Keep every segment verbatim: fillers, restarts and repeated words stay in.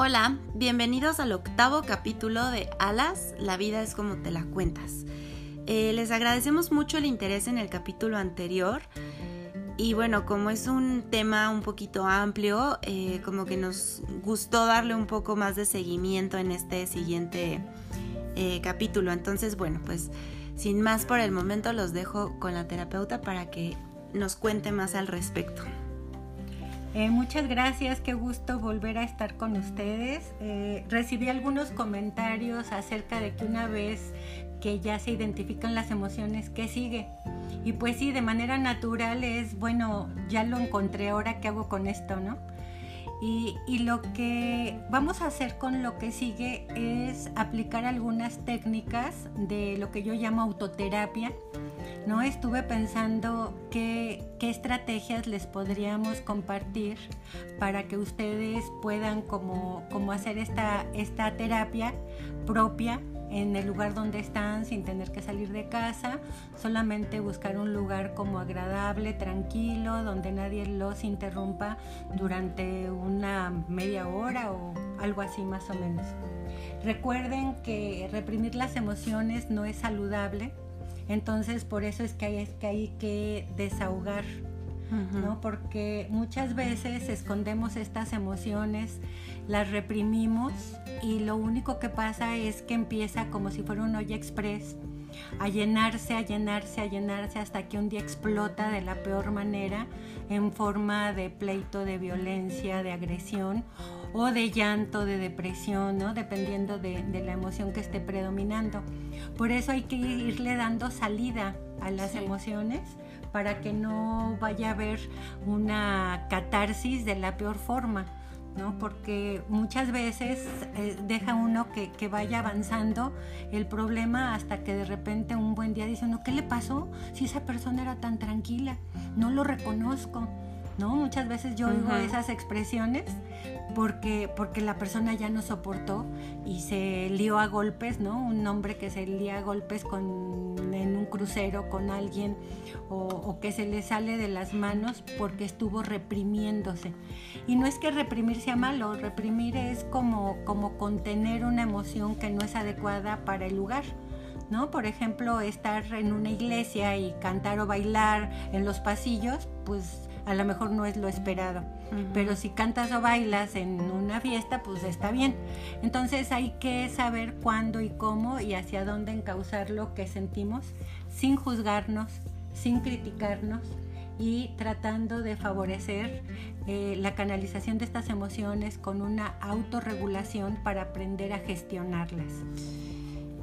Hola, bienvenidos al octavo capítulo de Alas, la vida es como te la cuentas. Eh, les agradecemos mucho el interés en el capítulo anterior y bueno, como es un tema un poquito amplio, eh, como que nos gustó darle un poco más de seguimiento en este siguiente eh, capítulo. Entonces, bueno, pues sin más por el momento los dejo con la terapeuta para que nos cuente más al respecto. Eh, muchas gracias, qué gusto volver a estar con ustedes. Eh, recibí algunos comentarios acerca de que una vez que ya se identifican las emociones, ¿qué sigue? Y pues sí, de manera natural es, bueno, ya lo encontré, ahora qué hago con esto, ¿no? Y, y lo que vamos a hacer con lo que sigue es aplicar algunas técnicas de lo que yo llamo autoterapia. No estuve pensando qué, qué estrategias les podríamos compartir para que ustedes puedan como, como hacer esta, esta terapia propia en el lugar donde están sin tener que salir de casa, solamente buscar un lugar como agradable, tranquilo, donde nadie los interrumpa durante una media hora o algo así más o menos. Recuerden que reprimir las emociones no es saludable. Entonces, por eso es que hay, es que, hay que desahogar, uh-huh. ¿no? Porque muchas veces escondemos estas emociones, las reprimimos y lo único que pasa es que empieza como si fuera un olla express a llenarse, a llenarse, a llenarse hasta que un día explota de la peor manera en forma de pleito, de violencia, de agresión o de llanto, de depresión, ¿no? Dependiendo de, de la emoción que esté predominando. Por eso hay que irle dando salida a las sí. emociones para que no vaya a haber una catarsis de la peor forma, ¿no? Porque muchas veces eh, deja uno que, que vaya avanzando el problema hasta que de repente un buen día dice uno, ¿qué le pasó? Si esa persona era tan tranquila, no lo reconozco, ¿no? Muchas veces yo uh-huh. oigo esas expresiones porque, porque la persona ya no soportó y se lió a golpes, ¿no? Un hombre que se lía a golpes con, en un crucero con alguien o, o que se le sale de las manos porque estuvo reprimiéndose. Y no es que reprimir sea malo, reprimir es como, como contener una emoción que no es adecuada para el lugar, ¿no? Por ejemplo, estar en una iglesia y cantar o bailar en los pasillos, pues a lo mejor no es lo esperado, uh-huh. pero si cantas o bailas en una fiesta, pues está bien. Entonces hay que saber cuándo y cómo y hacia dónde encauzar lo que sentimos sin juzgarnos, sin criticarnos y tratando de favorecer eh, la canalización de estas emociones con una autorregulación para aprender a gestionarlas.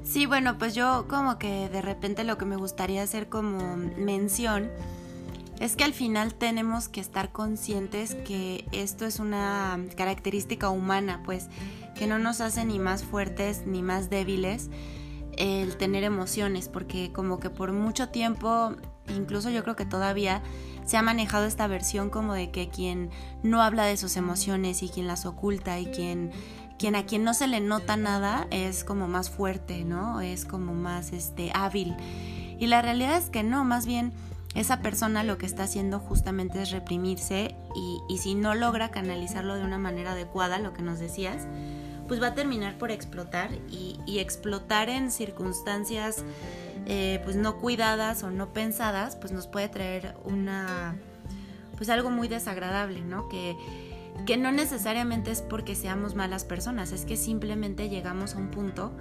Sí, bueno, pues yo como que de repente lo que me gustaría hacer como mención es que al final tenemos que estar conscientes que esto es una característica humana, pues, que no nos hace ni más fuertes ni más débiles el tener emociones, porque como que por mucho tiempo, incluso yo creo que todavía se ha manejado esta versión como de que quien no habla de sus emociones y quien las oculta y quien, quien a quien no se le nota nada es como más fuerte, ¿no? Es como más este, hábil. Y la realidad es que no, más bien esa persona lo que está haciendo justamente es reprimirse y, y si no logra canalizarlo de una manera adecuada, lo que nos decías, pues va a terminar por explotar y, y explotar en circunstancias eh, pues no cuidadas o no pensadas, pues nos puede traer una pues algo muy desagradable, ¿no? Que, que no necesariamente es porque seamos malas personas, es que simplemente llegamos a un punto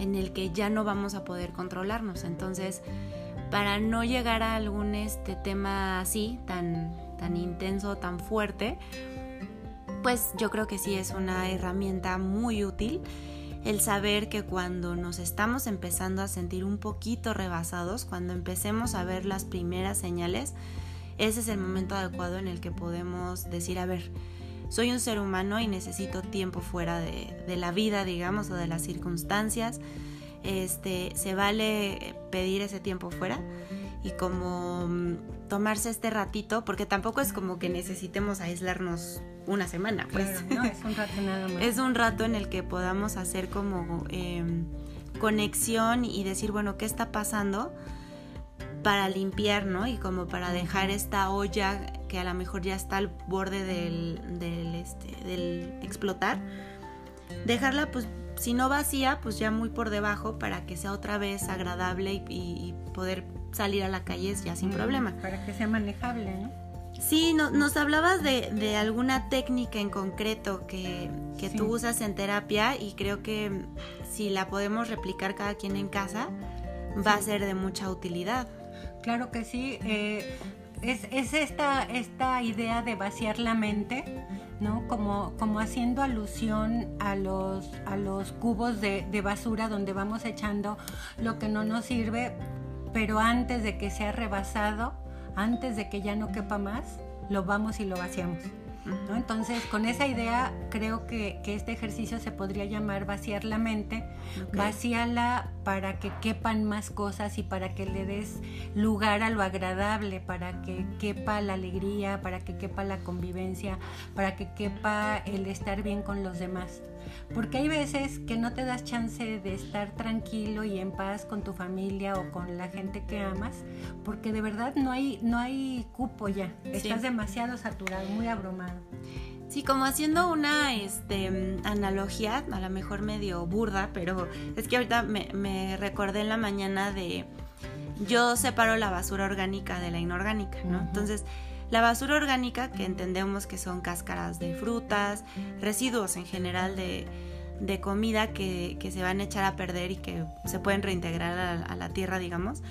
en el que ya no vamos a poder controlarnos, entonces para no llegar a algún este tema así, tan, tan intenso, tan fuerte, pues yo creo que sí es una herramienta muy útil el saber que cuando nos estamos empezando a sentir un poquito rebasados, cuando empecemos a ver las primeras señales, ese es el momento adecuado en el que podemos decir, a ver, soy un ser humano y necesito tiempo fuera de, de la vida, digamos, o de las circunstancias. Este, se vale pedir ese tiempo fuera y como tomarse este ratito, porque tampoco es como que necesitemos aislarnos una semana, pues. Claro, no, es un rato nada más. Es un rato en el que podamos hacer como eh, conexión y decir, bueno, ¿qué está pasando? Para limpiar, ¿no? Y como para dejar esta olla que a lo mejor ya está al borde del, del, este, del explotar, dejarla pues si no vacía, pues ya muy por debajo, para que sea otra vez agradable y, y poder salir a la calle ya sin mm, problema. Para que sea manejable, ¿no? Sí, no, nos hablabas de, de alguna técnica en concreto que, que sí. tú usas en terapia, y creo que si la podemos replicar cada quien en casa, sí. va a ser de mucha utilidad. Claro que sí. Eh, es es esta, esta idea de vaciar la mente, ¿no? Como, como haciendo alusión a los, a los cubos de, de basura donde vamos echando lo que no nos sirve, pero antes de que sea rebasado, antes de que ya no quepa más, lo vamos y lo vaciamos, ¿no? Entonces, con esa idea, creo que, que este ejercicio se podría llamar vaciar la mente. Okay. Vacíala para que quepan más cosas y para que le des lugar a lo agradable, para que quepa la alegría, para que quepa la convivencia, para que quepa el estar bien con los demás. Porque hay veces que no te das chance de estar tranquilo y en paz con tu familia o con la gente que amas, porque de verdad no hay, no hay cupo ya. Sí. Estás demasiado saturado, muy abrumado. Sí, como haciendo una este, analogía, a lo mejor medio burda, pero es que ahorita me, me recordé en la mañana de... Yo separo la basura orgánica de la inorgánica, ¿no? Uh-huh. Entonces... La basura orgánica, que entendemos que son cáscaras de frutas, residuos en general de, de comida que, que se van a echar a perder y que se pueden reintegrar a, a la tierra, digamos.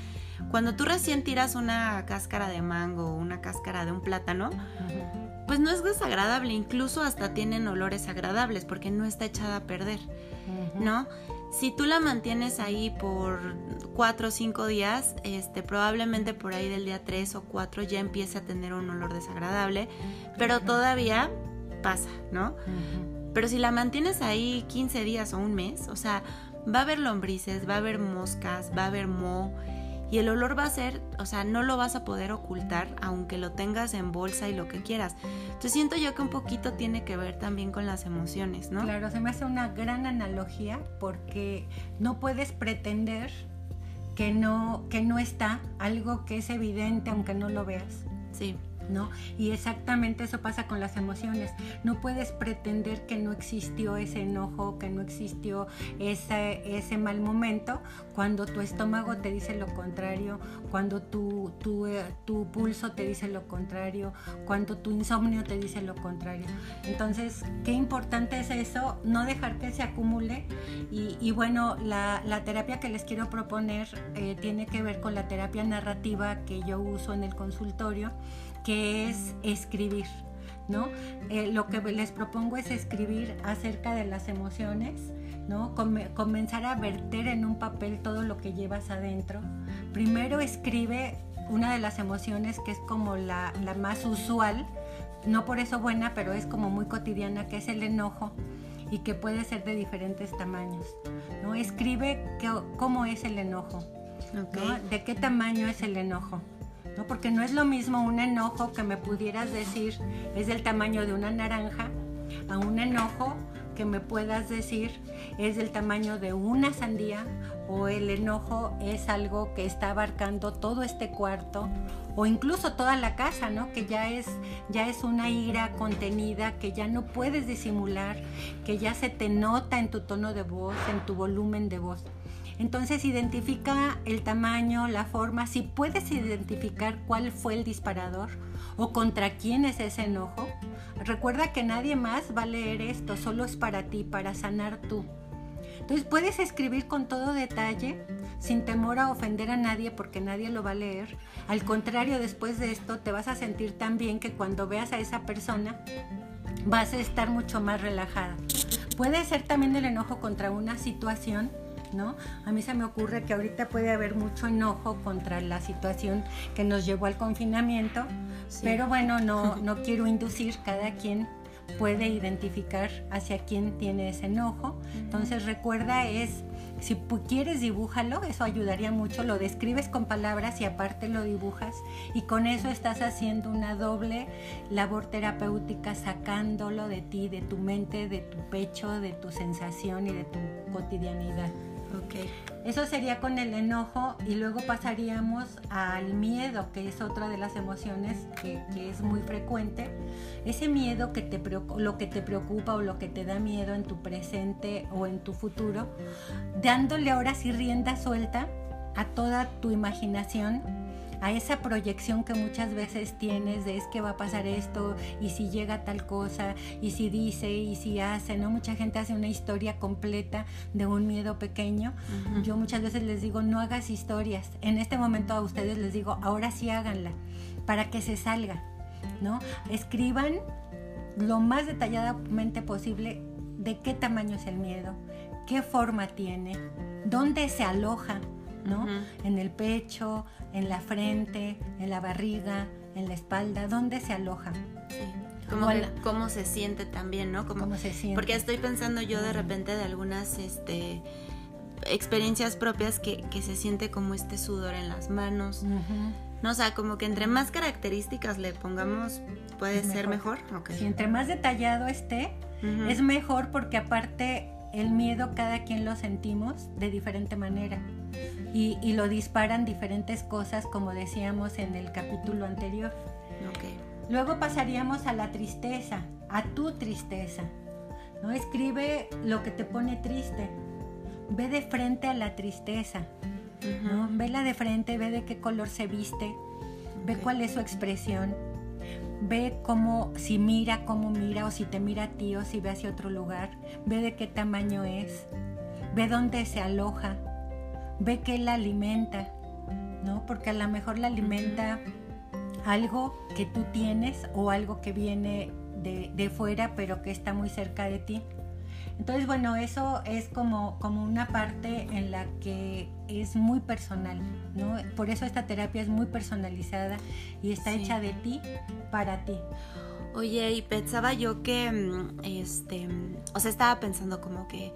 Cuando tú recién tiras una cáscara de mango o una cáscara de un plátano, pues no es desagradable, incluso hasta tienen olores agradables porque no está echada a perder, ¿no? Si tú la mantienes ahí por cuatro o cinco días, este, probablemente por ahí del día tres o cuatro ya empiece a tener un olor desagradable, pero todavía pasa, ¿no? Uh-huh. Pero si la mantienes ahí quince días o un mes, o sea, va a haber lombrices, va a haber moscas, va a haber moho, y el olor va a ser, o sea, no lo vas a poder ocultar aunque lo tengas en bolsa y lo que quieras. Entonces siento yo que un poquito tiene que ver también con las emociones, ¿no? Claro, se me hace una gran analogía porque no puedes pretender que no, que no está algo que es evidente aunque no lo veas. Sí. ¿No? Y exactamente eso pasa con las emociones. No puedes pretender que no existió ese enojo, que no existió ese, ese mal momento, cuando tu estómago te dice lo contrario, cuando tu, tu, tu pulso te dice lo contrario, cuando tu insomnio te dice lo contrario. Entonces, qué importante es eso, no dejar que se acumule. Y, y bueno, la, la terapia que les quiero proponer eh, tiene que ver con la terapia narrativa que yo uso en el consultorio, que es escribir, ¿no? Eh, lo que les propongo es escribir acerca de las emociones, ¿no? Come, comenzar a verter en un papel todo lo que llevas adentro. Primero escribe una de las emociones que es como la, la más usual, no por eso buena, pero es como muy cotidiana, que es el enojo, y que puede ser de diferentes tamaños, ¿no? Escribe que, cómo es el enojo, okay, ¿no? ¿De qué tamaño es el enojo? ¿No? Porque no es lo mismo un enojo que me pudieras decir es del tamaño de una naranja a un enojo que me puedas decir es del tamaño de una sandía, o el enojo es algo que está abarcando todo este cuarto o incluso toda la casa, ¿no? Que ya es, ya es una ira contenida que ya no puedes disimular, que ya se te nota en tu tono de voz, en tu volumen de voz. Entonces identifica el tamaño, la forma, si puedes identificar cuál fue el disparador o contra quién es ese enojo. Recuerda que nadie más va a leer esto, solo es para ti, para sanar tú. Entonces puedes escribir con todo detalle, sin temor a ofender a nadie porque nadie lo va a leer. Al contrario, después de esto te vas a sentir tan bien que cuando veas a esa persona vas a estar mucho más relajada. Puede ser también el enojo contra una situación, ¿no? A mí se me ocurre que ahorita puede haber mucho enojo contra la situación que nos llevó al confinamiento, sí. pero bueno, no, no quiero inducir, cada quien puede identificar hacia quién tiene ese enojo. Entonces recuerda, es, si quieres dibújalo, eso ayudaría mucho, lo describes con palabras y aparte lo dibujas, y con eso estás haciendo una doble labor terapéutica, sacándolo de ti, de tu mente, de tu pecho, de tu sensación y de tu cotidianidad. Okay. Eso sería con el enojo, y luego pasaríamos al miedo, que es otra de las emociones que, que es muy frecuente. Ese miedo que te lo que te preocupa o lo que te da miedo en tu presente o en tu futuro, dándole ahora sí rienda suelta a toda tu imaginación, a esa proyección que muchas veces tienes de es que va a pasar esto, y si llega tal cosa, y si dice, y si hace, ¿no? Mucha gente hace una historia completa de un miedo pequeño. Uh-huh. Yo muchas veces les digo, no hagas historias. En este momento a ustedes les digo, ahora sí háganla, para que se salga, ¿no? Escriban lo más detalladamente posible de qué tamaño es el miedo, qué forma tiene, dónde se aloja, ¿no? Uh-huh. En el pecho, en la frente, en la barriga, en la espalda, ¿dónde se aloja? Sí. Como que, cómo se siente también, ¿no? Como, ¿Cómo se siente? Porque estoy pensando yo de repente de algunas este, experiencias propias que, que se siente como este sudor en las manos. Uh-huh. No, o sea, como que entre más características le pongamos, puede es ser mejor. mejor. Okay. Si entre más detallado esté, uh-huh, es mejor, porque aparte el miedo cada quien lo sentimos de diferente manera. Y, y lo disparan diferentes cosas, como decíamos en el capítulo anterior. Okay. Luego pasaríamos a la tristeza, a tu tristeza, ¿no? Escribe lo que te pone triste, ve de frente a la tristeza, uh-huh, ¿no? Vela de frente, ve de qué color se viste, ve okay. cuál es su expresión, ve cómo, si mira, cómo mira, o si te mira a ti, o si ve hacia otro lugar, ve de qué tamaño es, ve dónde se aloja, ve que la alimenta, ¿no? Porque a lo mejor la alimenta algo que tú tienes o algo que viene de, de fuera, pero que está muy cerca de ti. Entonces, bueno, eso es como, como una parte en la que es muy personal, ¿no? Por eso esta terapia es muy personalizada y está sí. hecha de ti para ti. Oye, y pensaba yo que, este, o sea, estaba pensando como que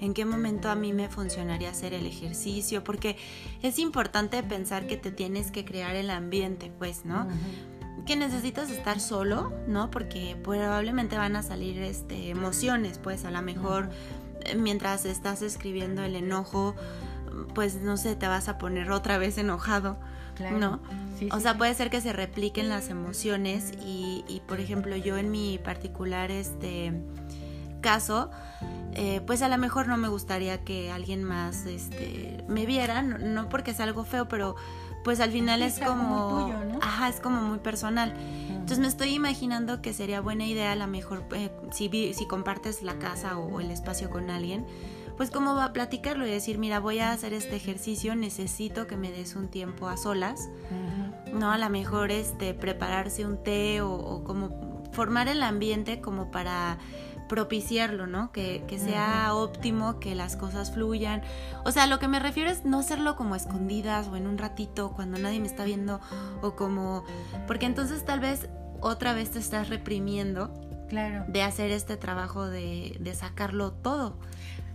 ¿en qué momento a mí me funcionaría hacer el ejercicio? Porque es importante pensar que te tienes que crear el ambiente, pues, ¿no? Uh-huh. Que necesitas estar solo, ¿no? Porque probablemente van a salir este, emociones, pues, a lo mejor uh-huh. mientras estás escribiendo el enojo, pues, no sé, te vas a poner otra vez enojado, claro. ¿no? Sí, o sea, sí. puede ser que se repliquen las emociones y, y, por ejemplo, yo en mi particular este, caso... Eh, pues a lo mejor no me gustaría que alguien más este, me viera, no, no porque es algo feo, pero pues al final es, es como, como tuyo, ¿no? Ajá, es como muy personal. Uh-huh. Entonces me estoy imaginando que sería buena idea a lo mejor eh, si, vi, si compartes la casa o, o el espacio con alguien, pues cómo va a platicarlo y decir, mira, voy a hacer este ejercicio, necesito que me des un tiempo a solas, uh-huh. ¿no? A lo mejor este, prepararse un té o, o como formar el ambiente como para propiciarlo, ¿no? Que, que sea uh-huh. óptimo, que las cosas fluyan. O sea, lo que me refiero es no hacerlo como escondidas o en un ratito cuando nadie me está viendo o como... Porque entonces tal vez otra vez te estás reprimiendo claro. de hacer este trabajo de, de sacarlo todo.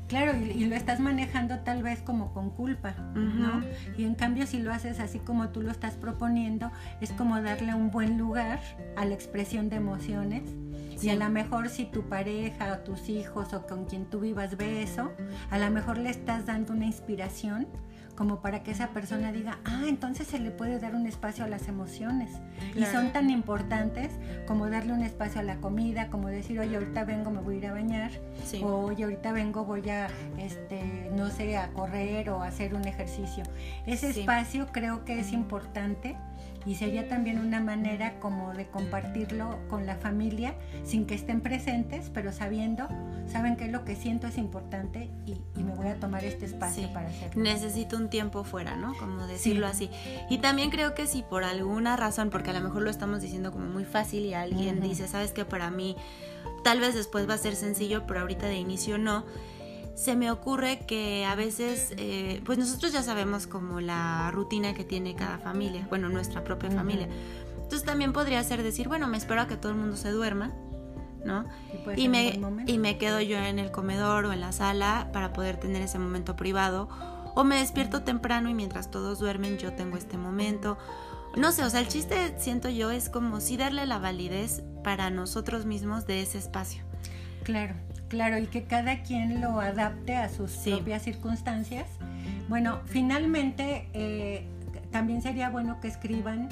Claro, y, y lo estás manejando tal vez como con culpa, uh-huh. ¿no? Y en cambio si lo haces así como tú lo estás proponiendo, es como darle un buen lugar a la expresión de emociones. Sí. Y a lo mejor si tu pareja o tus hijos o con quien tú vivas ve eso, a lo mejor le estás dando una inspiración como para que esa persona diga, ah, entonces se le puede dar un espacio a las emociones. Claro. Y son tan importantes como darle un espacio a la comida, como decir, oye, ahorita vengo, me voy a ir a bañar, sí. o oye, ahorita vengo, voy a, este, no sé, a correr o a hacer un ejercicio. Ese sí. espacio creo que es importante. Y sería también una manera como de compartirlo con la familia sin que estén presentes, pero sabiendo, saben que lo que siento es importante y, y me voy a tomar este espacio sí. para hacerlo. Necesito un tiempo fuera, ¿no? Como decirlo sí. así. Y también creo que si por alguna razón, porque a lo mejor lo estamos diciendo como muy fácil y alguien uh-huh. dice, ¿sabes qué? Para mí tal vez después va a ser sencillo, pero ahorita de inicio no. Se me ocurre que a veces, eh, pues nosotros ya sabemos como la rutina que tiene cada familia, bueno, nuestra propia uh-huh. familia. Entonces también podría ser decir, bueno, me espero a que todo el mundo se duerma, ¿no? Y, y, me, y me quedo yo en el comedor o en la sala para poder tener ese momento privado. O me despierto temprano y mientras todos duermen yo tengo este momento. No sé, o sea, el chiste, siento yo, es como sí darle la validez para nosotros mismos de ese espacio. Claro. Claro, y que cada quien lo adapte a sus sí. propias circunstancias Bueno, finalmente eh, también sería bueno que escriban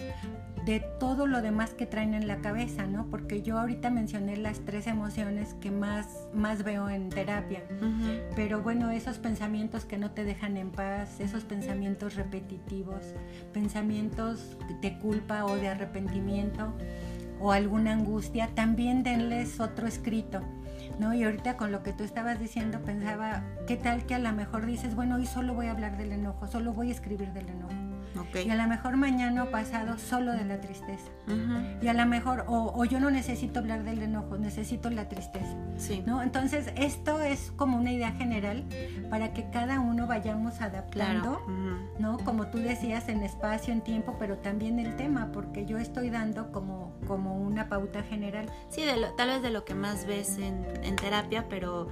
de todo lo demás que traen en la cabeza, ¿no? Porque yo ahorita mencioné las tres emociones que más, más veo en terapia. Uh-huh. Pero bueno, esos pensamientos que no te dejan en paz, esos pensamientos repetitivos, pensamientos de culpa o de arrepentimiento o alguna angustia, también denles otro escrito, ¿no? Y ahorita con lo que tú estabas diciendo pensaba, ¿qué tal que a lo mejor dices, bueno, hoy solo voy a hablar del enojo, solo voy a escribir del enojo? Okay. Y a lo mejor mañana o pasado solo de la tristeza. Uh-huh. Y a lo mejor, o, o yo no necesito hablar del enojo, necesito la tristeza. Sí. ¿No? Entonces, esto es como una idea general para que cada uno vayamos adaptando, claro. Uh-huh. ¿No? Como tú decías, en espacio, en tiempo, pero también el tema, porque yo estoy dando como, como una pauta general. Sí, de lo, tal vez de lo que más ves en, en terapia, pero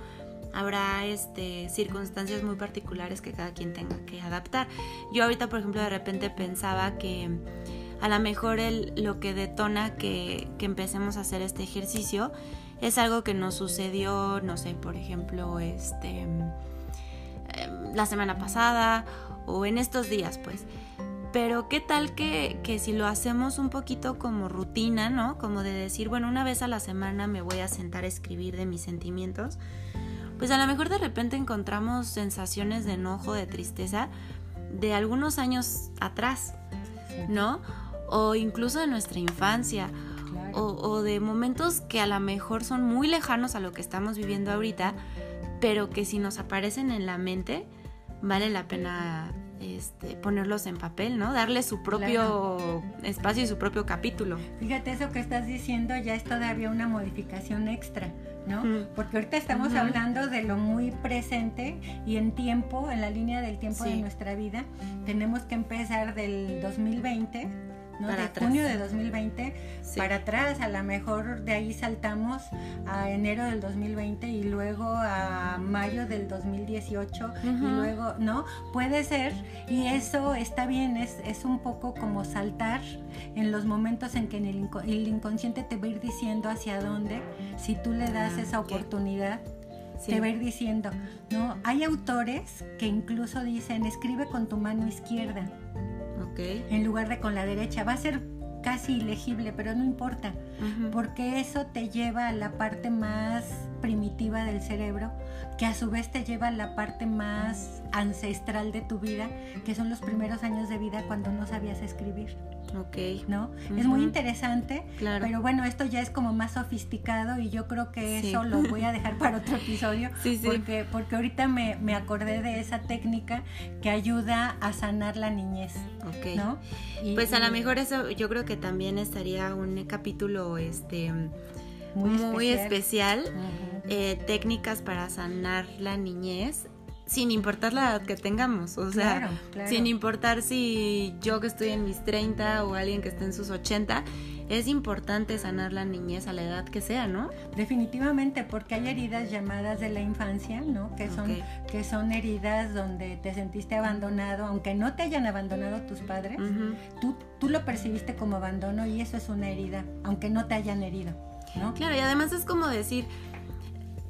habrá este, circunstancias muy particulares que cada quien tenga que adaptar. Yo ahorita, por ejemplo, de repente pensaba que a lo mejor el, lo que detona que, que empecemos a hacer este ejercicio es algo que nos sucedió, no sé, por ejemplo, este, la semana pasada o en estos días, pues. Pero qué tal que, que si lo hacemos un poquito como rutina, ¿no? Como de decir, bueno, una vez a la semana me voy a sentar a escribir de mis sentimientos. Pues a lo mejor de repente encontramos sensaciones de enojo, de tristeza, de algunos años atrás, ¿no? O incluso de nuestra infancia, o, o de momentos que a lo mejor son muy lejanos a lo que estamos viviendo ahorita, pero que si nos aparecen en la mente, vale la pena este, ponerlos en papel, ¿no? Darle su propio claro. espacio y su propio capítulo. Fíjate, eso que estás diciendo ya es todavía una modificación extra, ¿no? Mm. Porque ahorita estamos uh-huh. hablando de lo muy presente y en tiempo, en la línea del tiempo sí. de nuestra vida. Tenemos que empezar del dos mil veinte, ¿no? Para de atrás. Junio de dos mil veinte sí. para atrás, a lo mejor de ahí saltamos a enero del dos mil veinte y luego a mayo del dos mil dieciocho uh-huh. y luego, ¿no? Puede ser, y eso está bien, es, es un poco como saltar en los momentos en que en el, inc- el inconsciente te va a ir diciendo hacia dónde, si tú le das ah, esa okay. oportunidad. Sí. Te va a ir diciendo, ¿no? Hay autores que incluso dicen, escribe con tu mano izquierda. Okay. En lugar de con la derecha, va a ser casi ilegible, pero no importa, uh-huh. porque eso te lleva a la parte más primitiva del cerebro, que a su vez te lleva a la parte más ancestral de tu vida, que son los primeros años de vida cuando no sabías escribir. Okay. ¿No? Uh-huh. Es muy interesante, claro. pero bueno, esto ya es como más sofisticado y yo creo que sí. eso lo voy a dejar para otro episodio, sí, sí. Porque, porque ahorita me, me acordé de esa técnica que ayuda a sanar la niñez. Okay. ¿No? Y, pues a lo mejor eso yo creo que también estaría un capítulo este muy, muy especial, especial uh-huh. eh, técnicas para sanar la niñez. Sin importar la edad que tengamos, o sea, claro, claro. sin importar si yo que estoy en mis treinta o alguien que esté en sus ochenta, es importante sanar la niñez a la edad que sea, ¿no? Definitivamente, porque hay heridas llamadas de la infancia, ¿no? Que son, okay. que son heridas donde te sentiste abandonado, aunque no te hayan abandonado tus padres, uh-huh. tú, tú lo percibiste como abandono y eso es una herida, aunque no te hayan herido, ¿no? Claro, y además es como decir,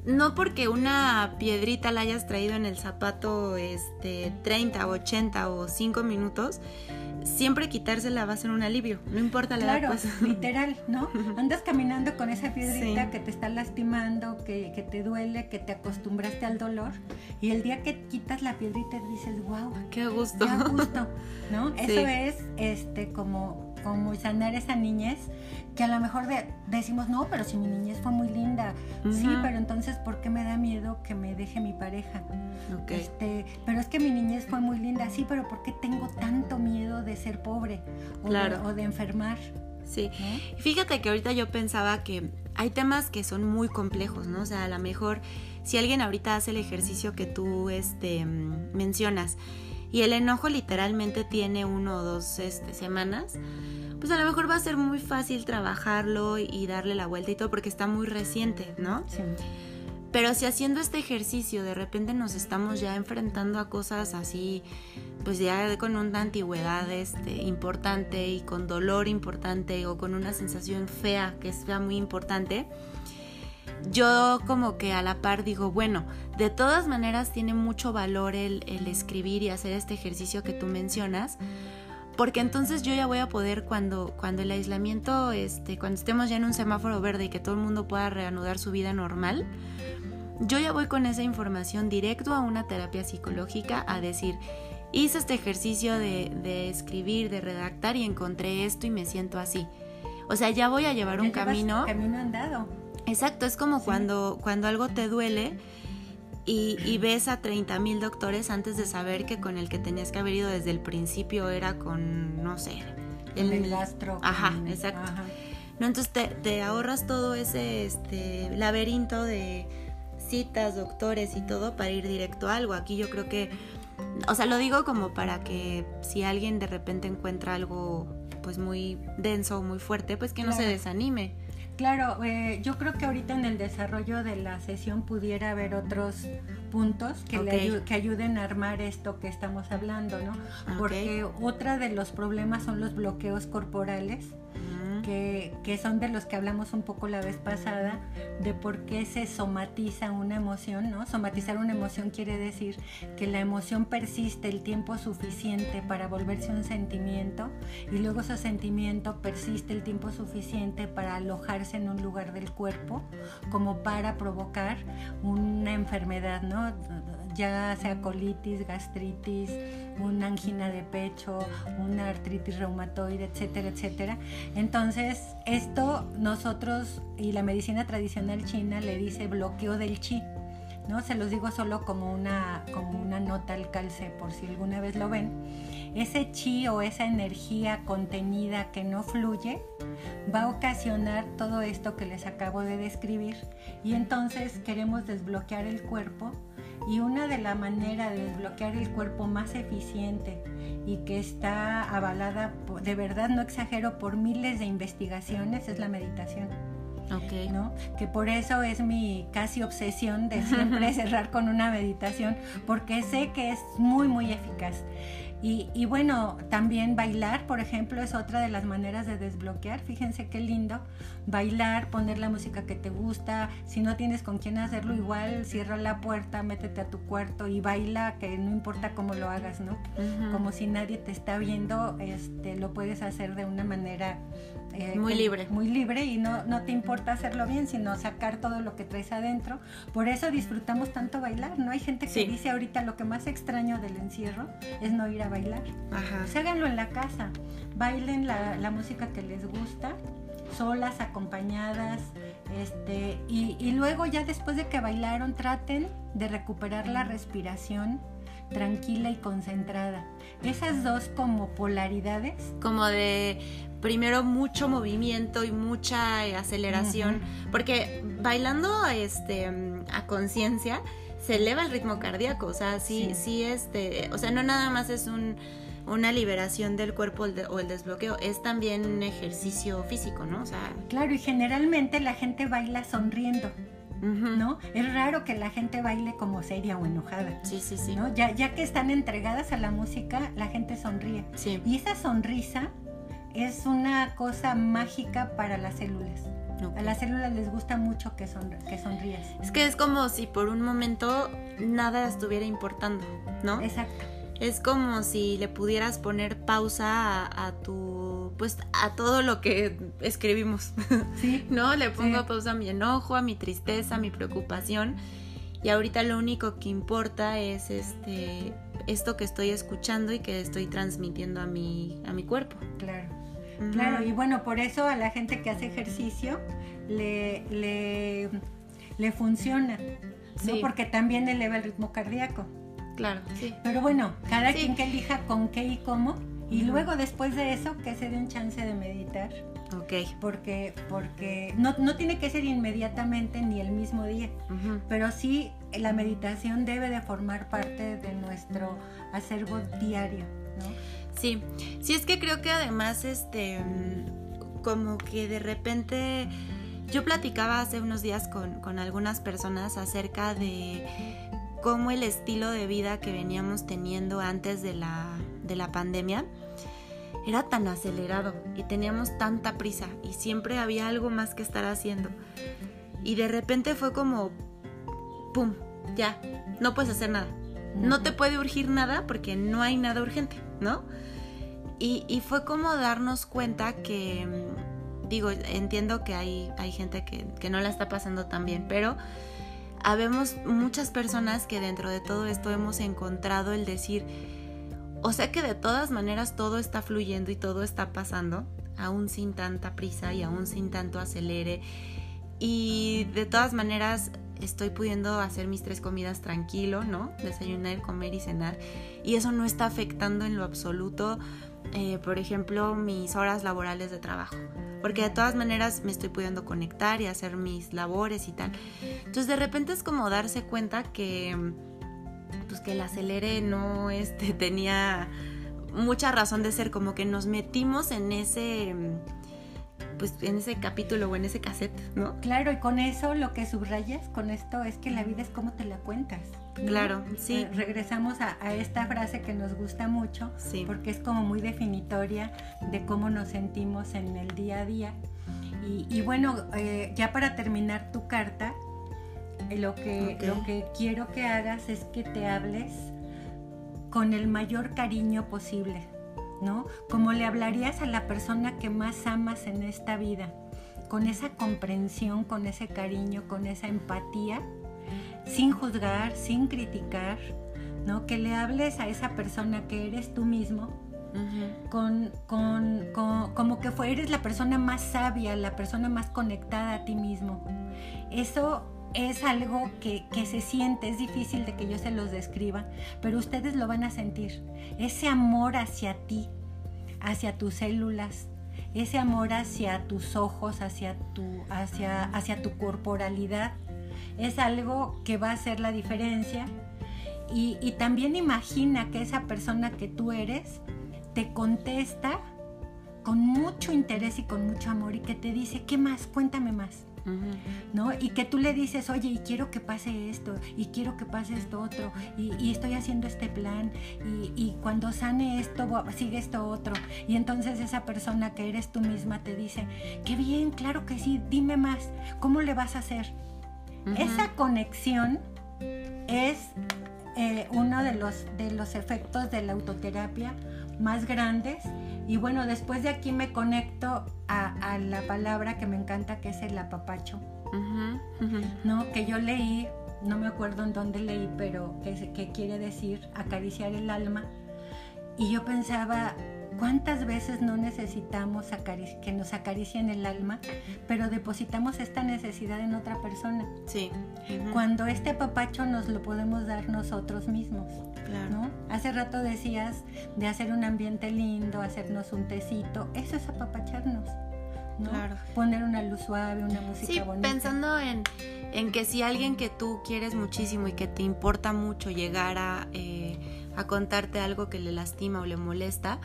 no porque una piedrita la hayas traído en el zapato este, treinta, ochenta o cinco minutos, siempre quitársela va a ser un alivio, no importa la claro, edad. Claro, pues. Literal, ¿no? Andas caminando con esa piedrita sí. que te está lastimando, que, que te duele, que te acostumbraste al dolor, y el día que quitas la piedrita dices, wow, qué a gusto, qué a gusto, ¿no? Sí. Eso es este, como... como sanar esa niñez que a lo mejor de, decimos, no, pero si mi niñez fue muy linda, uh-huh. sí, pero entonces ¿por qué me da miedo que me deje mi pareja? Okay. Este, pero es que mi niñez fue muy linda, sí, pero ¿por qué tengo tanto miedo de ser pobre o, claro. de, o de enfermar? Sí, ¿eh? Fíjate que ahorita yo pensaba que hay temas que son muy complejos, ¿no? O sea, a lo mejor si alguien ahorita hace el ejercicio que tú este, mencionas, y el enojo literalmente tiene uno o dos este, semanas, pues a lo mejor va a ser muy fácil trabajarlo y darle la vuelta y todo porque está muy reciente, ¿no? Sí. Pero si haciendo este ejercicio de repente nos estamos ya enfrentando a cosas así, pues ya con una antigüedad este, importante y con dolor importante o con una sensación fea que es muy importante, yo como que a la par digo, bueno, de todas maneras tiene mucho valor el, el escribir y hacer este ejercicio que tú mencionas, porque entonces yo ya voy a poder cuando, cuando el aislamiento, este, cuando estemos ya en un semáforo verde y que todo el mundo pueda reanudar su vida normal, yo ya voy con esa información directo a una terapia psicológica a decir, hice este ejercicio de, de escribir, de redactar y encontré esto y me siento así. O sea, ya voy a llevar un camino. Camino andado. Exacto, es como sí. cuando, cuando algo te duele y, y ves a treinta mil doctores antes de saber que con el que tenías que haber ido desde el principio era con, no sé, el, el lastro. Ajá, el, exacto. Ajá. No, entonces te, te ahorras todo ese este, laberinto de citas, doctores y todo para ir directo a algo. Aquí yo creo que, o sea, lo digo como para que si alguien de repente encuentra algo pues muy denso o muy fuerte, pues que no claro. se desanime. Claro, eh, yo creo que ahorita en el desarrollo de la sesión pudiera haber otros puntos que, okay. le ayu- que ayuden a armar esto que estamos hablando, ¿no? Okay. Porque otra de los problemas son los bloqueos corporales, uh-huh. que, que son de los que hablamos un poco la vez pasada, de por qué se somatiza una emoción, ¿no? Somatizar una emoción quiere decir que la emoción persiste el tiempo suficiente para volverse un sentimiento y luego ese sentimiento persiste el tiempo suficiente para alojarse en un lugar del cuerpo como para provocar una enfermedad, ¿no? Ya sea colitis, gastritis, una angina de pecho, una artritis reumatoide, etcétera, etcétera. Entonces, esto nosotros y la medicina tradicional china le dice bloqueo del chi, ¿no? Se los digo solo como una, como una nota al calce, por si alguna vez lo ven. Ese chi o esa energía contenida que no fluye va a ocasionar todo esto que les acabo de describir y entonces queremos desbloquear el cuerpo. Y una de las maneras de desbloquear el cuerpo más eficiente y que está avalada, por, de verdad no exagero, por miles de investigaciones es la meditación. Okay. ¿No? Que por eso es mi casi obsesión de siempre cerrar con una meditación, porque sé que es muy, muy eficaz. Y, y bueno, también bailar, por ejemplo, es otra de las maneras de desbloquear. Fíjense qué lindo. Bailar, poner la música que te gusta. Si no tienes con quién hacerlo, igual cierra la puerta, métete a tu cuarto y baila, que no importa cómo lo hagas, ¿no? Uh-huh. Como si nadie te está viendo, este, lo puedes hacer de una manera... Eh, muy libre. Muy libre y no, no te importa hacerlo bien, sino sacar todo lo que traes adentro. Por eso disfrutamos tanto bailar, ¿no? Hay gente que sí. dice ahorita lo que más extraño del encierro es no ir a bailar. Ajá. Pues háganlo en la casa, bailen la, la música que les gusta, solas, acompañadas, este, y, y luego ya después de que bailaron traten de recuperar la respiración tranquila y concentrada. Esas dos como polaridades. Como de... primero mucho movimiento y mucha aceleración, uh-huh. porque bailando este a conciencia se eleva el ritmo cardíaco, o sea, sí, sí, sí este, o sea, no nada más es un una liberación del cuerpo o el desbloqueo, es también un ejercicio físico, ¿no? O sea, claro, y generalmente la gente baila sonriendo. ¿No? Es raro que la gente baile como seria o enojada. Sí, sí, sí. ¿No? Ya, ya que están entregadas a la música, la gente sonríe. Sí. Y esa sonrisa es una cosa mágica para las células. Okay. A las células les gusta mucho que, sonr- que sonrías. Es que es como si por un momento nada estuviera importando, ¿no? Exacto. Es como si le pudieras poner pausa a, a tu, pues a todo lo que escribimos. Sí. ¿No? Le pongo sí. pausa a mi enojo, a mi tristeza, a mi preocupación. Y ahorita lo único que importa es este esto que estoy escuchando y que estoy transmitiendo a mi, a mi cuerpo. Claro. Claro, y bueno, por eso a la gente que hace ejercicio le, le, le funciona, sí. ¿no? Porque también eleva el ritmo cardíaco. Claro, sí. Pero bueno, cada sí. quien que elija con qué y cómo, y uh-huh. luego después de eso que se dé un chance de meditar. Okay. Porque, porque no, no tiene que ser inmediatamente ni el mismo día, uh-huh. pero sí la meditación debe de formar parte de nuestro acervo diario, ¿no? Sí, sí es que creo que además, este, como que de repente, yo platicaba hace unos días con, con algunas personas acerca de cómo el estilo de vida que veníamos teniendo antes de la, de la pandemia era tan acelerado y teníamos tanta prisa y siempre había algo más que estar haciendo. Y de repente fue como, pum, ya, no puedes hacer nada. No te puede urgir nada porque no hay nada urgente, ¿no? Y, y fue como darnos cuenta que, digo, entiendo que hay, hay gente que, que no la está pasando tan bien, pero habemos muchas personas que dentro de todo esto hemos encontrado el decir, o sea que de todas maneras todo está fluyendo y todo está pasando, aún sin tanta prisa y aún sin tanto acelere, y de todas maneras estoy pudiendo hacer mis tres comidas tranquilo, ¿no? Desayunar, comer y cenar. Y eso no está afectando en lo absoluto, eh, por ejemplo, mis horas laborales de trabajo. Porque de todas maneras me estoy pudiendo conectar y hacer mis labores y tal. Entonces, de repente es como darse cuenta que, pues, que el acelere no este, tenía mucha razón de ser. Como que nos metimos en ese... pues en ese capítulo o en ese cassette, ¿no? Claro, y con eso lo que subrayas con esto es que la vida es como te la cuentas, ¿no? Claro, sí. Eh, regresamos a, a esta frase que nos gusta mucho, sí, porque es como muy definitoria de cómo nos sentimos en el día a día. Y, y bueno, eh, ya para terminar tu carta, eh, lo que, okay. lo que quiero que hagas es que te hables con el mayor cariño posible, ¿no? Como le hablarías a la persona que más amas en esta vida, con esa comprensión, con ese cariño, con esa empatía, sin juzgar, sin criticar, ¿no? Que le hables a esa persona que eres tú mismo, uh-huh, con, con, con, como que fue, eres la persona más sabia, la persona más conectada a ti mismo. Eso es algo que, que se siente, es difícil de que yo se los describa, pero ustedes lo van a sentir. Ese amor hacia ti, hacia tus células, ese amor hacia tus ojos, hacia tu, hacia, hacia tu corporalidad, es algo que va a hacer la diferencia. Y, y también imagina que esa persona que tú eres te contesta con mucho interés y con mucho amor y que te dice, ¿qué más? Cuéntame más. ¿No? Y que tú le dices, oye, y quiero que pase esto, y quiero que pase esto otro, y, y estoy haciendo este plan, y, y cuando sane esto, sigue esto otro. Y entonces esa persona que eres tú misma te dice, qué bien, claro que sí, dime más, ¿cómo le vas a hacer? Uh-huh. Esa conexión es eh, uno de los, de los efectos de la autoterapia más grandes. Y bueno, después de aquí me conecto a, a la palabra que me encanta, que es el apapacho, uh-huh, uh-huh, ¿no? Que yo leí, no me acuerdo en dónde leí, pero que, que quiere decir acariciar el alma. Y yo pensaba, ¿cuántas veces no necesitamos acarici- que nos acaricien el alma, pero depositamos esta necesidad en otra persona? Sí. Uh-huh. Cuando este apapacho nos lo podemos dar nosotros mismos. Claro. ¿No? Hace rato decías de hacer un ambiente lindo, hacernos un tecito, eso es apapacharnos, ¿no? Claro. Poner una luz suave, una música sí, bonita. Sí, pensando en, en que si alguien que tú quieres muchísimo y que te importa mucho llegara eh, a contarte algo que le lastima o le molesta,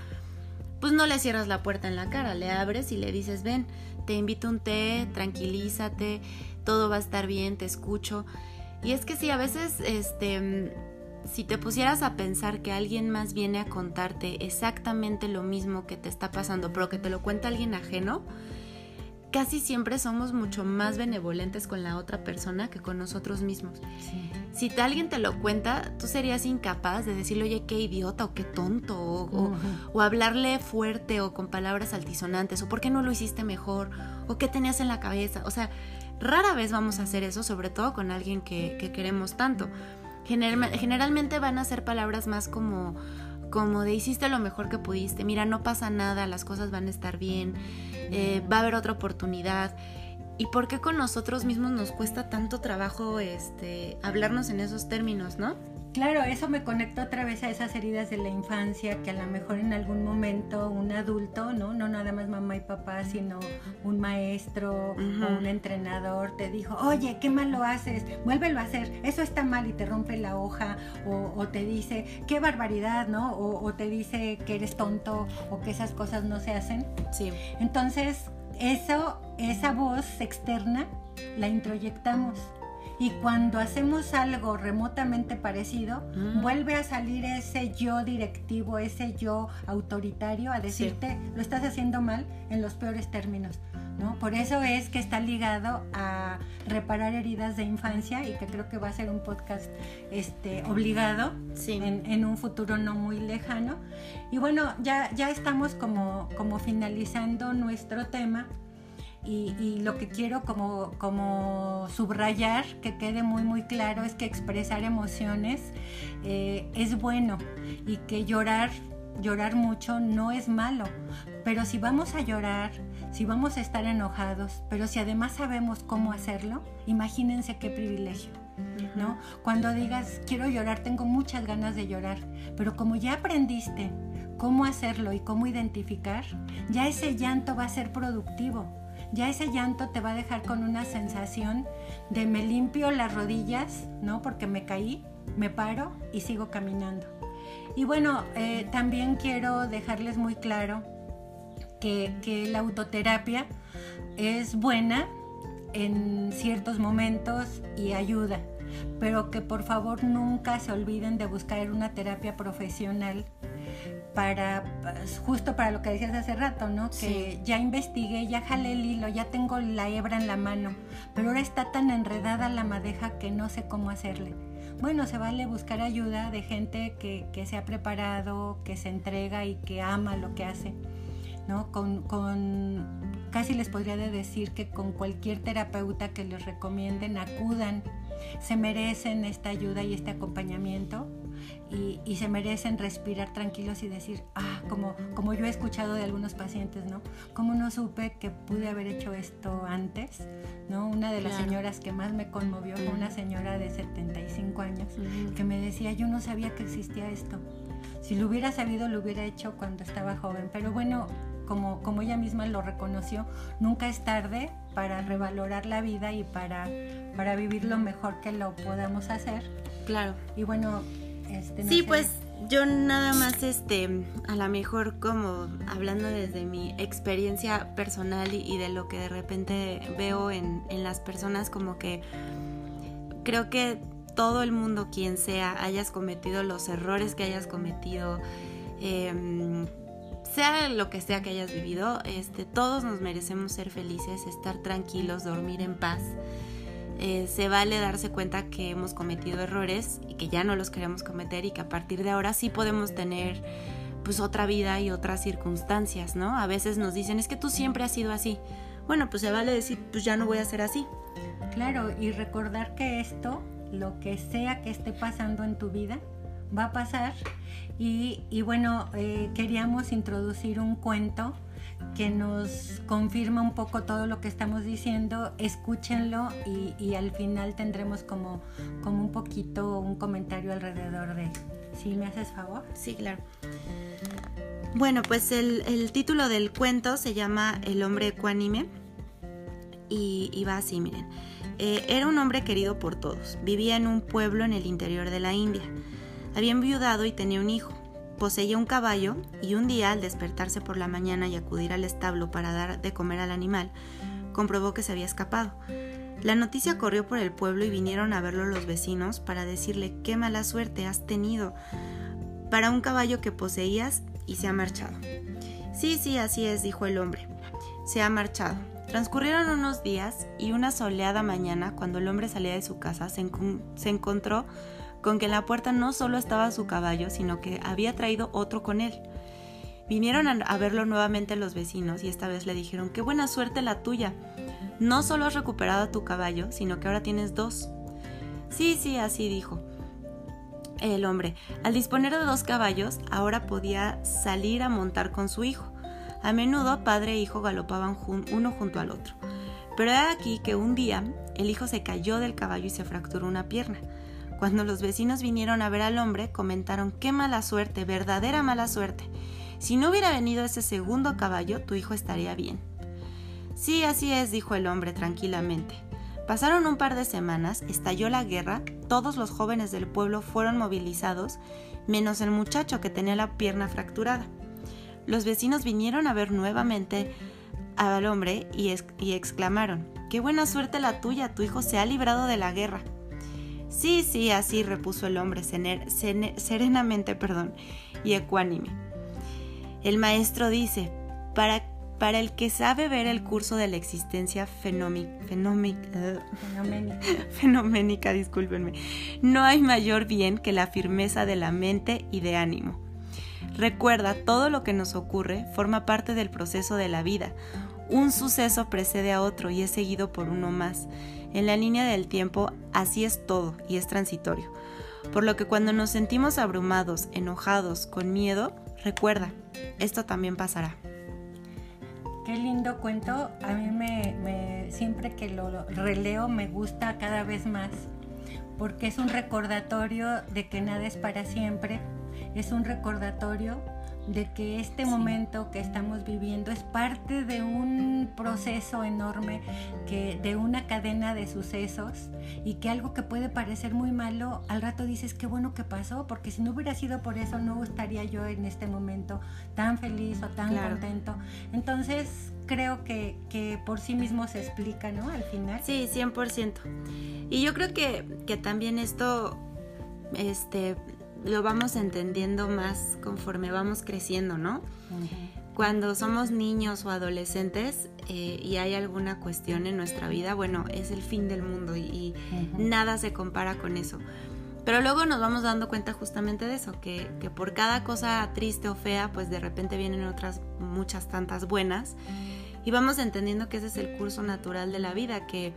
pues no le cierras la puerta en la cara, le abres y le dices, ven, te invito un té, tranquilízate, todo va a estar bien, te escucho. Y es que sí, a veces, este... si te pusieras a pensar que alguien más viene a contarte exactamente lo mismo que te está pasando, pero que te lo cuenta alguien ajeno, casi siempre somos mucho más benevolentes con la otra persona que con nosotros mismos. Sí. Si te, alguien te lo cuenta, tú serías incapaz de decirle, oye, qué idiota o qué tonto, o, uh-huh, o, o hablarle fuerte o con palabras altisonantes, o por qué no lo hiciste mejor, o qué tenías en la cabeza. O sea, rara vez vamos a hacer eso, sobre todo con alguien que, que queremos tanto. Generalmente van a ser palabras más como, como de hiciste lo mejor que pudiste, mira, no pasa nada, las cosas van a estar bien, eh, va a haber otra oportunidad. ¿Y por qué con nosotros mismos nos cuesta tanto trabajo este, hablarnos en esos términos, no? Claro, eso me conecta otra vez a esas heridas de la infancia que a lo mejor en algún momento un adulto, no, no nada más mamá y papá, sino un maestro, uh-huh, o un entrenador te dijo, oye, qué mal lo haces, vuélvelo a hacer, eso está mal, y te rompe la hoja, o, o te dice, qué barbaridad, ¿no? O, o te dice que eres tonto o que esas cosas no se hacen. Sí. Entonces, eso, esa voz externa la introyectamos. Y cuando hacemos algo remotamente parecido, mm. vuelve a salir ese yo directivo, ese yo autoritario a decirte, sí, lo estás haciendo mal en los peores términos, ¿no? ¿no? Por eso es que está ligado a reparar heridas de infancia, y que creo que va a ser un podcast este, obligado, sí, en, en un futuro no muy lejano. Y bueno, ya, ya estamos como, como finalizando nuestro tema, y, y lo que quiero como, como subrayar, que quede muy muy claro, es que expresar emociones eh, es bueno, y que llorar, llorar mucho no es malo. Pero si vamos a llorar, si vamos a estar enojados, pero si además sabemos cómo hacerlo, imagínense qué privilegio, ¿no? Cuando digas, quiero llorar, tengo muchas ganas de llorar, pero como ya aprendiste cómo hacerlo y cómo identificar, ya ese llanto va a ser productivo, ya ese llanto te va a dejar con una sensación de me limpio las rodillas, ¿no? Porque me caí, me paro y sigo caminando. Y bueno, eh, también quiero dejarles muy claro que, que la autoterapia es buena en ciertos momentos y ayuda, pero que por favor nunca se olviden de buscar una terapia profesional para, justo para lo que decías hace rato, ¿no? Que sí, ya investigué, ya jalé el hilo, ya tengo la hebra en la mano, pero ahora está tan enredada la madeja que no sé cómo hacerle. Bueno, se vale buscar ayuda de gente que, que se ha preparado, que se entrega y que ama lo que hace, ¿no? Con, con, casi les podría decir que con cualquier terapeuta que les recomienden, acudan. Se merecen esta ayuda y este acompañamiento, y, y se merecen respirar tranquilos y decir, ah, como, como yo he escuchado de algunos pacientes, ¿no? ¿Cómo no supe que pude haber hecho esto antes? ¿No? Una de las claro. señoras que más me conmovió fue una señora de setenta y cinco años, uh-huh, que me decía, yo no sabía que existía esto. Si lo hubiera sabido, lo hubiera hecho cuando estaba joven. Pero bueno, como, como ella misma lo reconoció, nunca es tarde para revalorar la vida y para, para vivir lo mejor que lo podamos hacer. Claro. Y bueno, este, no sí, sé. Pues yo nada más, este, a lo mejor como hablando desde mi experiencia personal y, y de lo que de repente veo en, en las personas, como que creo que todo el mundo, quien sea, hayas cometido los errores que hayas cometido, eh, sea lo que sea que hayas vivido, este, todos nos merecemos ser felices, estar tranquilos, dormir en paz. Eh, se vale darse cuenta que hemos cometido errores y que ya no los queremos cometer, y que a partir de ahora sí podemos tener pues otra vida y otras circunstancias, ¿no? A veces nos dicen, es que tú siempre has sido así. Bueno, pues se vale decir, pues ya no voy a ser así. Claro, y recordar que esto, lo que sea que esté pasando en tu vida, va a pasar. Y, y bueno, eh, queríamos introducir un cuento que nos confirma un poco todo lo que estamos diciendo. Escúchenlo, y, y al final tendremos como, como un poquito un comentario alrededor de él. ¿Sí me haces favor? Sí, claro. Bueno, pues el, el título del cuento se llama El hombre ecuánime, y, y va así, miren. Eh, era un hombre querido por todos. Vivía en un pueblo en el interior de la India. Había enviudado y tenía un hijo. Poseía un caballo, y un día, al despertarse por la mañana y acudir al establo para dar de comer al animal, comprobó que se había escapado. La noticia corrió por el pueblo y vinieron a verlo los vecinos para decirle, qué mala suerte has tenido para un caballo que poseías y se ha marchado. Sí, sí, así es, dijo el hombre. Se ha marchado. Transcurrieron unos días, y una soleada mañana, cuando el hombre salía de su casa, se, encon- se encontró con que en la puerta no solo estaba su caballo, sino que había traído otro con él. Vinieron a-, a verlo nuevamente los vecinos, y esta vez le dijeron, qué buena suerte la tuya, no solo has recuperado a tu caballo, sino que ahora tienes dos. Sí, sí, así dijo el hombre. Al disponer de dos caballos, ahora podía salir a montar con su hijo. A menudo padre e hijo galopaban jun- uno junto al otro. Pero he aquí que un día el hijo se cayó del caballo y se fracturó una pierna. Cuando los vecinos vinieron a ver al hombre, comentaron, qué mala suerte, verdadera mala suerte. Si no hubiera venido ese segundo caballo, tu hijo estaría bien. Sí, así es, dijo el hombre tranquilamente. Pasaron un par de semanas, estalló la guerra, todos los jóvenes del pueblo fueron movilizados, menos el muchacho que tenía la pierna fracturada. Los vecinos vinieron a ver nuevamente al hombre y, ex- y exclamaron, ¡qué buena suerte la tuya! Tu hijo se ha librado de la guerra. Sí, sí, así, repuso el hombre sener- sener- serenamente perdón, y ecuánime. El maestro dice, para Para el que sabe ver el curso de la existencia fenoménica, fenoménica, fenoménica, discúlpenme, no hay mayor bien que la firmeza de la mente y de ánimo. Recuerda, todo lo que nos ocurre forma parte del proceso de la vida. Un suceso precede a otro y es seguido por uno más. En la línea del tiempo, así es todo y es transitorio. Por lo que cuando nos sentimos abrumados, enojados, con miedo, recuerda, esto también pasará. Qué lindo cuento, a mí me, me siempre que lo releo me gusta cada vez más, porque es un recordatorio de que nada es para siempre, es un recordatorio de que este sí. momento que estamos viviendo es parte de un proceso enorme, que, de una cadena de sucesos, y que algo que puede parecer muy malo, al rato dices qué bueno que pasó, porque si no hubiera sido por eso no estaría yo en este momento tan feliz o tan claro. contento. Entonces creo que, que por sí mismo se explica, ¿no? Al final. Sí, cien por ciento. Y yo creo que, que también esto... este lo vamos entendiendo más conforme vamos creciendo, ¿no? Uh-huh. Cuando somos niños o adolescentes eh, y hay alguna cuestión en nuestra vida, bueno, es el fin del mundo y, y uh-huh. nada se compara con eso. Pero luego nos vamos dando cuenta justamente de eso, que, que por cada cosa triste o fea, pues de repente vienen otras muchas tantas buenas y vamos entendiendo que ese es el curso natural de la vida, que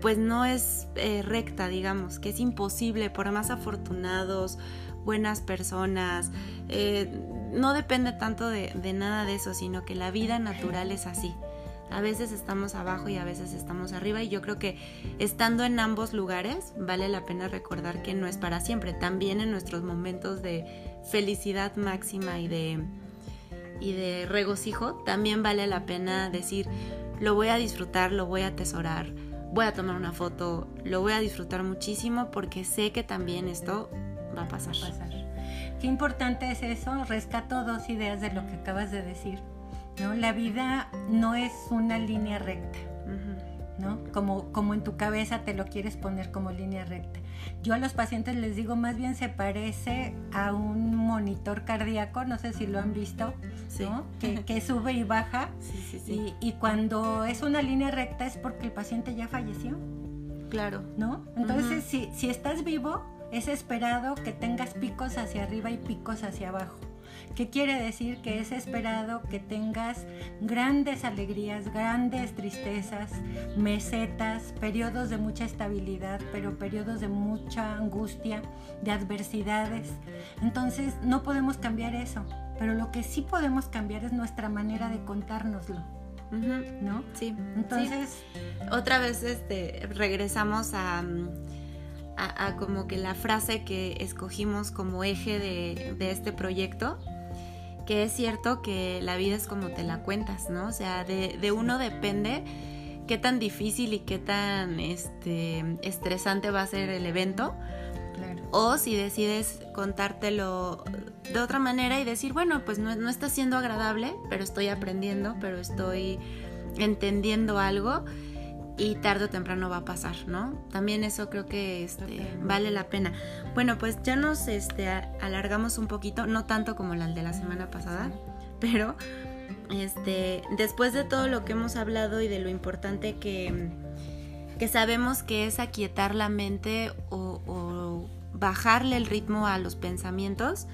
pues no es eh, recta, digamos, que es imposible, por más afortunados, buenas personas, eh, no depende tanto de, de nada de eso, sino que la vida natural es así. A veces estamos abajo y a veces estamos arriba, y yo creo que estando en ambos lugares vale la pena recordar que no es para siempre, también en nuestros momentos de felicidad máxima y de, y de regocijo, también vale la pena decir, lo voy a disfrutar, lo voy a atesorar, voy a tomar una foto, lo voy a disfrutar muchísimo porque sé que también esto va a pasar. Va a pasar. Qué importante es eso, rescato dos ideas de lo que acabas de decir, ¿no? La vida no es una línea recta, ¿no? Como, como en tu cabeza te lo quieres poner como línea recta. Yo a los pacientes les digo, más bien se parece a un monitor cardíaco, no sé si lo han visto, sí. ¿no? Que, que sube y baja, sí, sí, sí. Y, y cuando es una línea recta es porque el paciente ya falleció. Claro. ¿No? Entonces, uh-huh. si, si estás vivo, es esperado que tengas picos hacia arriba y picos hacia abajo. ¿Qué quiere decir? Que es esperado que tengas grandes alegrías, grandes tristezas, mesetas, periodos de mucha estabilidad, pero periodos de mucha angustia, de adversidades. Entonces no podemos cambiar eso, pero lo que sí podemos cambiar es nuestra manera de contárnoslo, ¿no? Sí. Entonces sí. otra vez este, regresamos a... A, a como que la frase que escogimos como eje de, de este proyecto, que es cierto que la vida es como te la cuentas, ¿no? O sea, de, de uno depende qué tan difícil y qué tan este, estresante va a ser el evento, claro. o si decides contártelo de otra manera y decir, bueno, pues no, no está siendo agradable, pero estoy aprendiendo, pero estoy entendiendo algo, y tarde o temprano va a pasar, ¿no? También eso creo que este, okay. vale la pena. Bueno, pues ya nos este, alargamos un poquito, no tanto como la de la semana pasada, pero este, después de todo lo que hemos hablado y de lo importante que, que sabemos que es aquietar la mente o, o bajarle el ritmo a los pensamientos,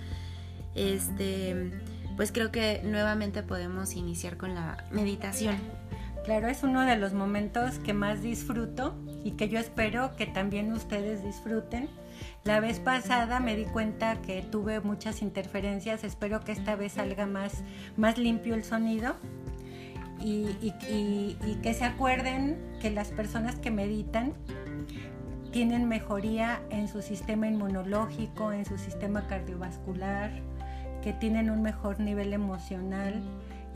este, pues creo que nuevamente podemos iniciar con la meditación. Claro, es uno de los momentos que más disfruto y que yo espero que también ustedes disfruten. La vez pasada me di cuenta que tuve muchas interferencias, espero que esta vez salga más, más limpio el sonido y, y, y, y que se acuerden que las personas que meditan tienen mejoría en su sistema inmunológico, en su sistema cardiovascular, que tienen un mejor nivel emocional,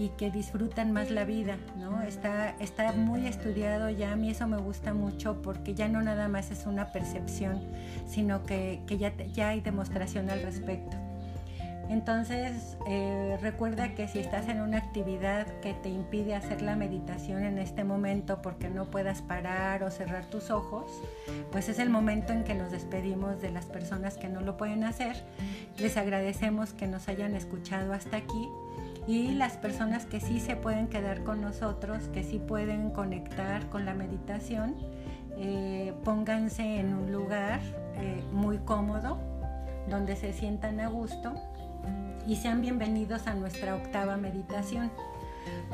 y que disfrutan más la vida, ¿no? Está, está muy estudiado ya, a mí eso me gusta mucho porque ya no nada más es una percepción, sino que, que ya, ya hay demostración al respecto. Entonces, eh, recuerda que si estás en una actividad que te impide hacer la meditación en este momento porque no puedas parar o cerrar tus ojos, pues es el momento en que nos despedimos de las personas que no lo pueden hacer. Les agradecemos que nos hayan escuchado hasta aquí. y las personas que sí se pueden quedar con nosotros, que sí pueden conectar con la meditación, eh, pónganse en un lugar eh, muy cómodo, donde se sientan a gusto y sean bienvenidos a nuestra octava meditación.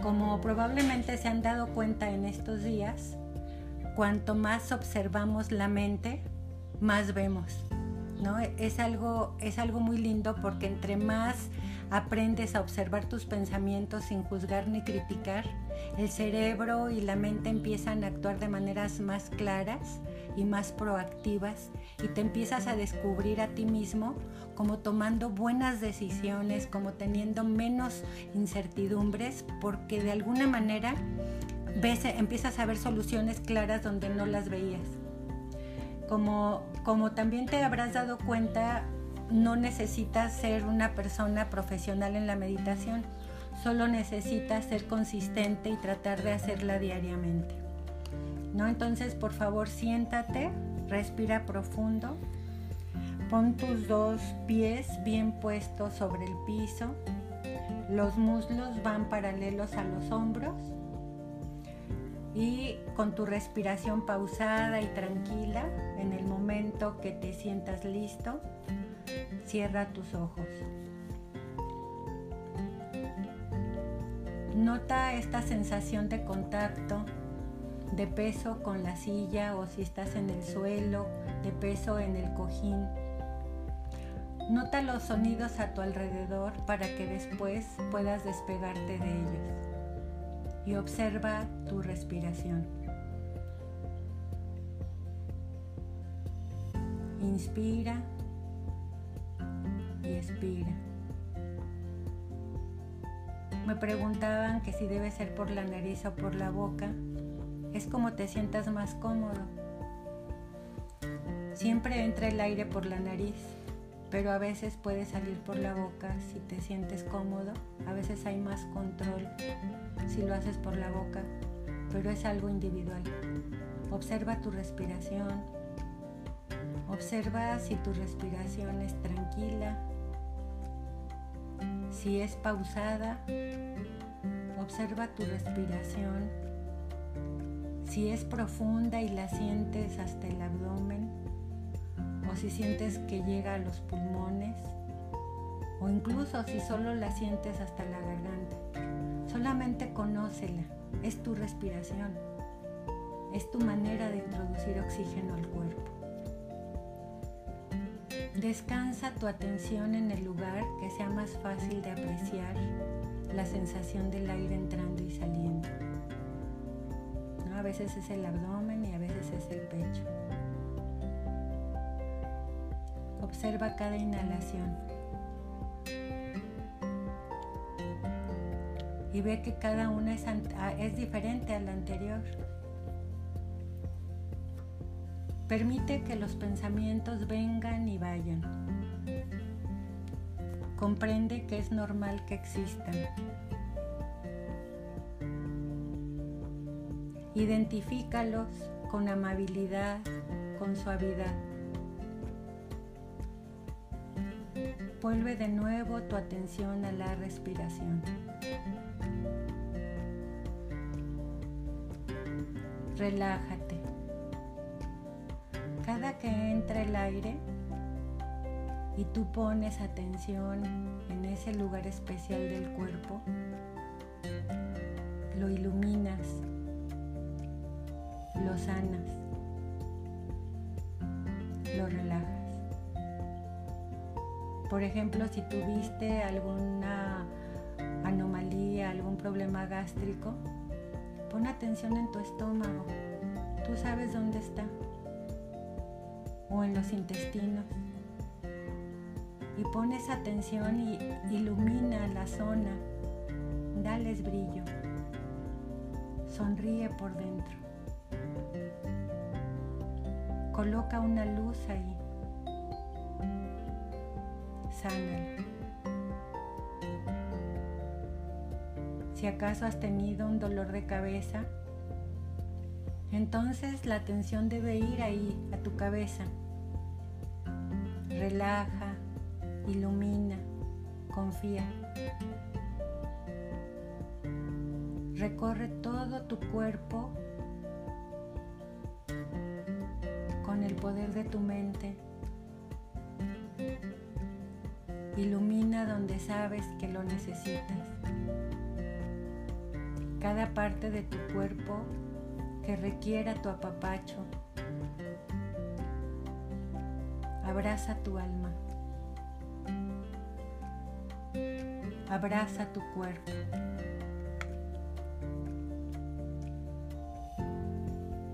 Como probablemente se han dado cuenta en estos días, cuanto más observamos la mente, más vemos, ¿no? Es algo, es algo muy lindo, porque entre más aprendes a observar tus pensamientos sin juzgar ni criticar, el cerebro y la mente empiezan a actuar de maneras más claras y más proactivas, y te empiezas a descubrir a ti mismo como tomando buenas decisiones, como teniendo menos incertidumbres, porque de alguna manera ves, empiezas a ver soluciones claras donde no las veías. Como, como también te habrás dado cuenta, no necesitas ser una persona profesional en la meditación, solo necesitas ser consistente y tratar de hacerla diariamente, ¿no? Entonces, por favor, siéntate, respira profundo, pon tus dos pies bien puestos sobre el piso, los muslos van paralelos a los hombros, y con tu respiración pausada y tranquila, en el momento que te sientas listo, cierra tus ojos. Nota esta sensación de contacto, de peso con la silla, o si estás en el suelo, de peso en el cojín. Nota los sonidos a tu alrededor para que después puedas despegarte de ellos, y observa tu respiración. Inspira y expira. Me preguntaban que si debe ser por la nariz o por la boca. Es como te sientas más cómodo. Siempre entra el aire por la nariz, pero a veces puede salir por la boca si te sientes cómodo. A veces hay más control si lo haces por la boca, pero es algo individual. Observa tu respiración. Observa si tu respiración es tranquila, si es pausada. Observa tu respiración. Si es profunda y la sientes hasta el abdomen, o si sientes que llega a los pulmones, o incluso si solo la sientes hasta la garganta. Solamente conócela, es tu respiración, es tu manera de introducir oxígeno al cuerpo. Descansa tu atención en el lugar que sea más fácil de apreciar la sensación del aire entrando y saliendo. A veces es el abdomen y a veces es el pecho. Observa cada inhalación y ve que cada una es, es diferente a la anterior. Permite que los pensamientos vengan y vayan. Comprende que es normal que existan. Identifícalos con amabilidad, con suavidad. Vuelve de nuevo tu atención a la respiración. Relájate. Cada que entra el aire y tú pones atención en ese lugar especial del cuerpo, lo iluminas, lo sanas, lo relajas. Por ejemplo, si tuviste alguna anomalía, algún problema gástrico, pon atención en tu estómago, tú sabes dónde está, o en los intestinos, y pones atención y ilumina la zona, dales brillo, sonríe por dentro. Coloca una luz ahí, sánala. Si acaso has tenido un dolor de cabeza, entonces la atención debe ir ahí, a tu cabeza. Relaja, ilumina, confía. Recorre todo tu cuerpo con el poder de tu mente. Ilumina donde sabes que lo necesitas. Cada parte de tu cuerpo que requiera tu apapacho. Abraza tu alma. Abraza tu cuerpo.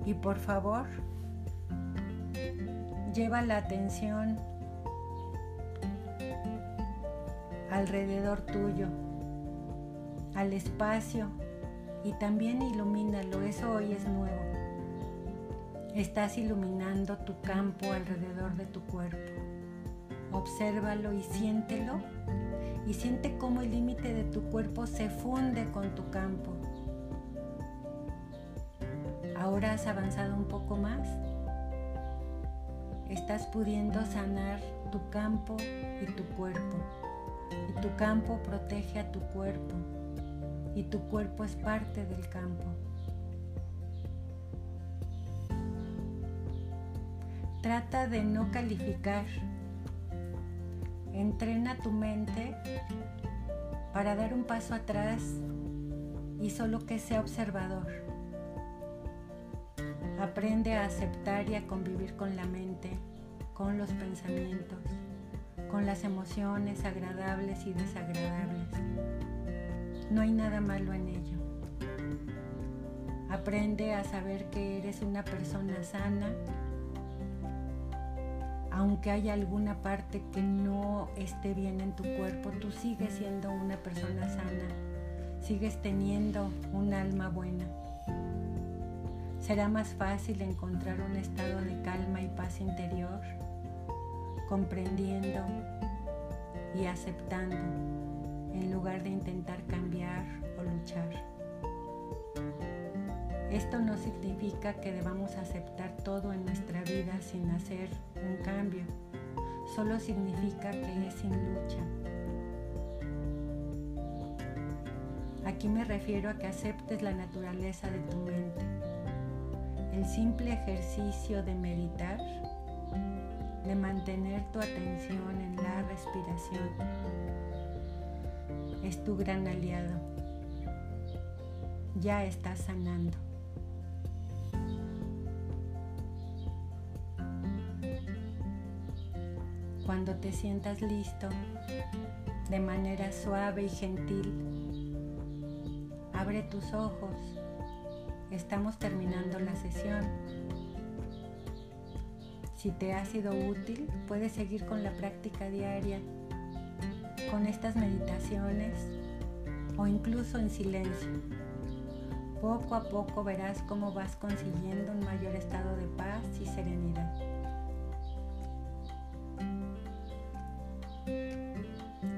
Y por favor, lleva la atención alrededor tuyo, al espacio, y también ilumínalo. Eso hoy es nuevo. Estás iluminando tu campo alrededor de tu cuerpo. Obsérvalo y siéntelo. Y siente cómo el límite de tu cuerpo se funde con tu campo. Ahora has avanzado un poco más. Estás pudiendo sanar tu campo y tu cuerpo. Y tu campo protege a tu cuerpo. Y tu cuerpo es parte del campo. Trata de no calificar. Entrena tu mente para dar un paso atrás y solo que sea observador. Aprende a aceptar y a convivir con la mente, con los pensamientos, con las emociones agradables y desagradables. No hay nada malo en ello. Aprende a saber que eres una persona sana, aunque haya alguna parte que no esté bien en tu cuerpo. Tú sigues siendo una persona sana, sigues teniendo un alma buena. Será más fácil encontrar un estado de calma y paz interior, comprendiendo y aceptando, en lugar de intentar cambiar o luchar. Esto no significa que debamos aceptar todo en nuestra vida sin hacer un cambio. Solo significa que es sin lucha. Aquí me refiero a que aceptes la naturaleza de tu mente. El simple ejercicio de meditar, de mantener tu atención en la respiración, es tu gran aliado. Ya estás sanando. Cuando te sientas listo, de manera suave y gentil, abre tus ojos. Estamos terminando la sesión. Si te ha sido útil, puedes seguir con la práctica diaria, con estas meditaciones o incluso en silencio. Poco a poco verás cómo vas consiguiendo un mayor estado de paz y serenidad.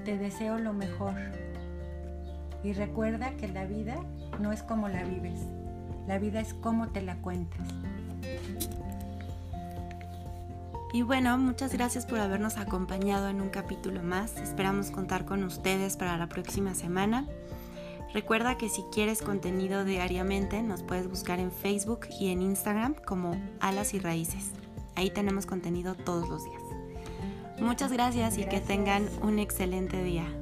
Te deseo lo mejor y recuerda que la vida no es como la vives, la vida es como te la cuentas. Y bueno, muchas gracias por habernos acompañado en un capítulo más. Esperamos contar con ustedes para la próxima semana. Recuerda que si quieres contenido diariamente, nos puedes buscar en Facebook y en Instagram como Alas y Raíces. Ahí tenemos contenido todos los días. Muchas gracias y gracias. Que tengan un excelente día.